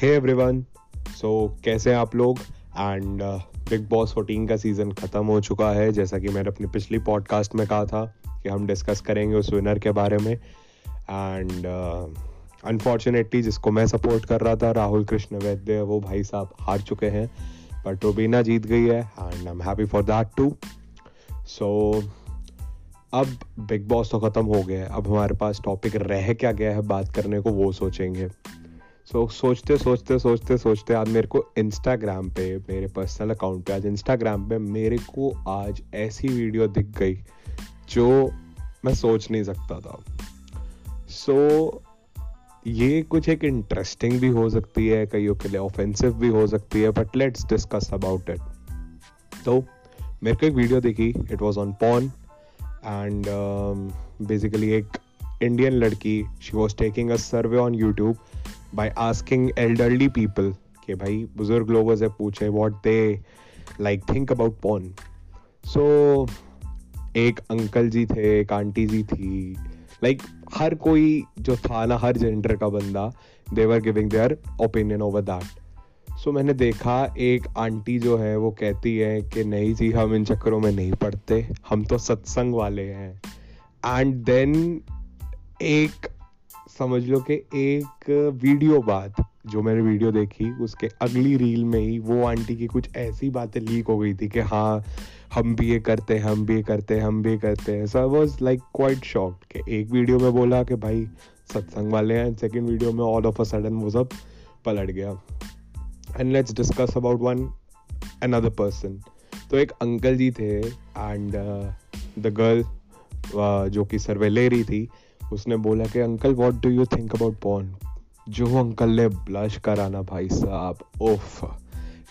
Hey everyone, सो कैसे हैं आप लोग। एंड बिग बॉस 14 का सीज़न ख़त्म हो चुका है। जैसा कि मैंने अपनी पिछली पॉडकास्ट में कहा था कि हम डिस्कस करेंगे उस विनर के बारे में। एंड अनफॉर्चुनेटली जिसको मैं सपोर्ट कर रहा था, राहुल वैद्य, वो भाई साहब हार चुके हैं, बट रूबीना जीत गई है and I am happy for that too. So अब बिग बॉस तो ख़त्म हो गया है, अब हमारे पास टॉपिक रह क्या गया है बात करने को, वो सोचेंगे। सोचते आज मेरे को इंस्टाग्राम पे, मेरे पर्सनल अकाउंट पे, आज इंस्टाग्राम पे मेरे को आज ऐसी वीडियो दिख गई जो मैं सोच नहीं सकता था। ये कुछ एक इंटरेस्टिंग भी हो सकती है, कईयों के लिए ऑफेंसिव भी हो सकती है, but let's discuss about it. तो मेरे को एक वीडियो दिखी, it was on porn and basically एक इंडियन लड़की, she was taking a survey on YouTube by asking elderly people कि भाई बुजुर्ग लोगों से पूछे what they like think about porn. So एक अंकल जी थे, एक आंटी जी थी, हर कोई जो था ना, हर जेंडर का बंदा, देवर giving their opinion over that. So मैंने देखा एक आंटी जो है वो कहती है कि नहीं जी, हम इन चक्करों में नहीं पड़ते, हम तो सत्संग वाले हैं। एंड देन एक समझ लो कि एक वीडियो बाद, जो मैंने वीडियो देखी उसके अगली रील में ही वो आंटी की कुछ ऐसी बातें लीक हो गई थी कि हाँ हम भी ये करते हैं, हम भी ये करते हैं। So I was like quite shocked कि एक वीडियो में बोला कि भाई सत्संग वाले हैं, सेकंड वीडियो में ऑल ऑफ अ सडन वो सब पलट गया। And let's discuss about one another person. तो एक अंकल जी थे एंड द गर्ल जो कि सर्वे ले रही थी उसने बोला कि uncle what do you think about porn. जो अंकल ने ब्लश कराना भाई साहब, ओफ,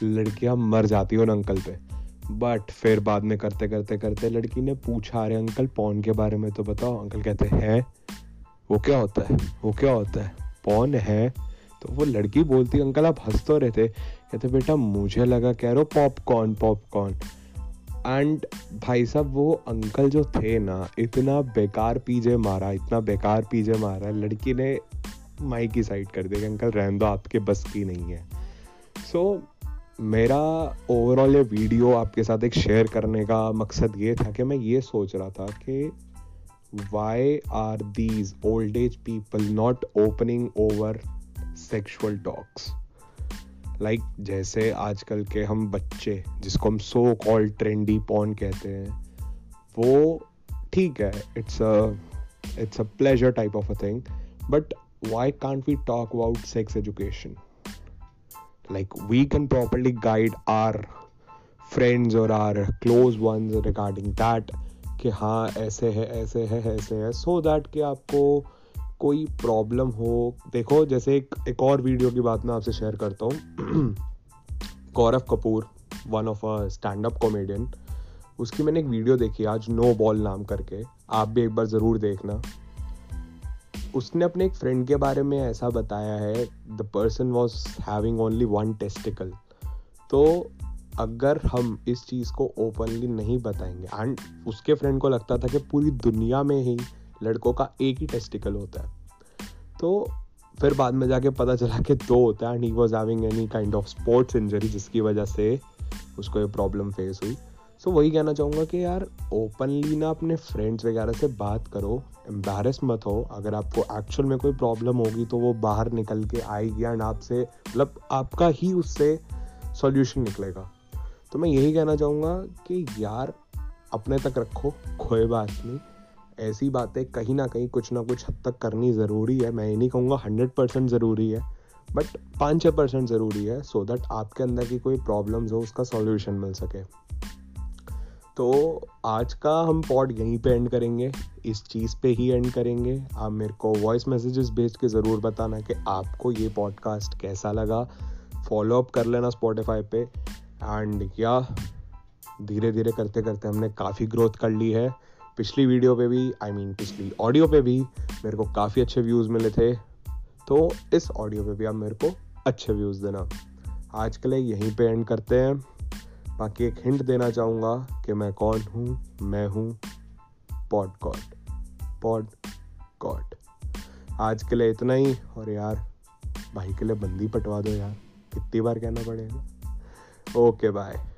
लड़कियां मर जाती हो ना अंकल पे। बट फिर बाद में करते लड़की ने पूछा, अरे अंकल पॉर्न के बारे में तो बताओ। अंकल कहते हैं वो क्या होता है पॉर्न है। तो वो लड़की बोलती, अंकल आप हंस तो रहे थे। कहते बेटा मुझे लगा कह रहे हो पॉपकॉर्न। एंड भाई साहब वो अंकल जो थे ना, इतना बेकार पीजे मारा। लड़की ने माइक की साइड कर देगा, अंकल रहने दो, आपके बस की नहीं है। सो मेरा ओवरऑल ये वीडियो आपके साथ एक शेयर करने का मकसद ये था कि मैं ये सोच रहा था कि why are these old age people not opening over sexual talks. Like जैसे आजकल के हम बच्चे, जिसको हम सो कॉल्ड ट्रेंडी पॉर्न कहते हैं, वो ठीक है, it's a pleasure type of a thing, but why can't we talk about sex education? Like we can properly guide our friends or our close ones regarding that कि हाँ ऐसे है, so that कि आपको कोई प्रॉब्लम हो। देखो जैसे एक और वीडियो की बात मैं आपसे शेयर करता हूँ। Gaurav Kapoor, one of a stand up comedian, उसकी मैंने एक वीडियो देखी आज, नो बॉल नाम करके, आप भी एक बार ज़रूर देखना। उसने अपने एक फ्रेंड के बारे में ऐसा बताया है, the person was having only one testicle. तो अगर हम इस चीज़ को ओपनली नहीं बताएंगे, एंड उसके फ्रेंड को लगता था कि पूरी दुनिया में ही लड़कों का एक ही टेस्टिकल होता है, तो फिर बाद में जाके पता चला कि दो होता है। And he was having any kind of sports injury जिसकी वजह से उसको ये प्रॉब्लम फेस हुई। सो वही कहना चाहूँगा कि यार ओपनली ना अपने फ्रेंड्स वगैरह से बात करो, एम्बैरस मत हो। अगर आपको एक्चुअल में कोई प्रॉब्लम होगी तो वो बाहर निकल के आएगी एंड आपसे मतलब आपका ही उससे सॉल्यूशन निकलेगा। तो मैं यही कहना चाहूँगा कि यार अपने तक रखो, कोई बात नहीं, ऐसी बातें कहीं ना कहीं कुछ ना कुछ हद तक करनी ज़रूरी है। मैं ये नहीं कहूँगा 100% ज़रूरी है, बट 5-6% ज़रूरी है, सो दैट आपके अंदर की कोई प्रॉब्लम्स हो उसका सॉल्यूशन मिल सके। तो आज का हम पॉड यहीं पे एंड करेंगे, इस चीज़ पे ही एंड करेंगे। आप मेरे को वॉइस मैसेजेस भेज के ज़रूर बताना कि आपको ये पॉडकास्ट कैसा लगा। फॉलो अप कर लेना स्पॉटिफाई पे। एंड या धीरे धीरे करते करते हमने काफ़ी ग्रोथ कर ली है। पिछली वीडियो पे भी, पिछली ऑडियो पे भी मेरे को काफ़ी अच्छे व्यूज़ मिले थे, तो इस ऑडियो पे भी आप मेरे को अच्छे व्यूज़ देना। आज के लिए यहीं पे एंड करते हैं। बाकी एक हिंट देना चाहूँगा कि मैं कौन हूँ। मैं हूँ पॉड गॉड। आज के लिए इतना ही, और यार भाई के लिए बंदी पटवा दो यार, कितनी बार कहना पड़ेगा। Okay bye.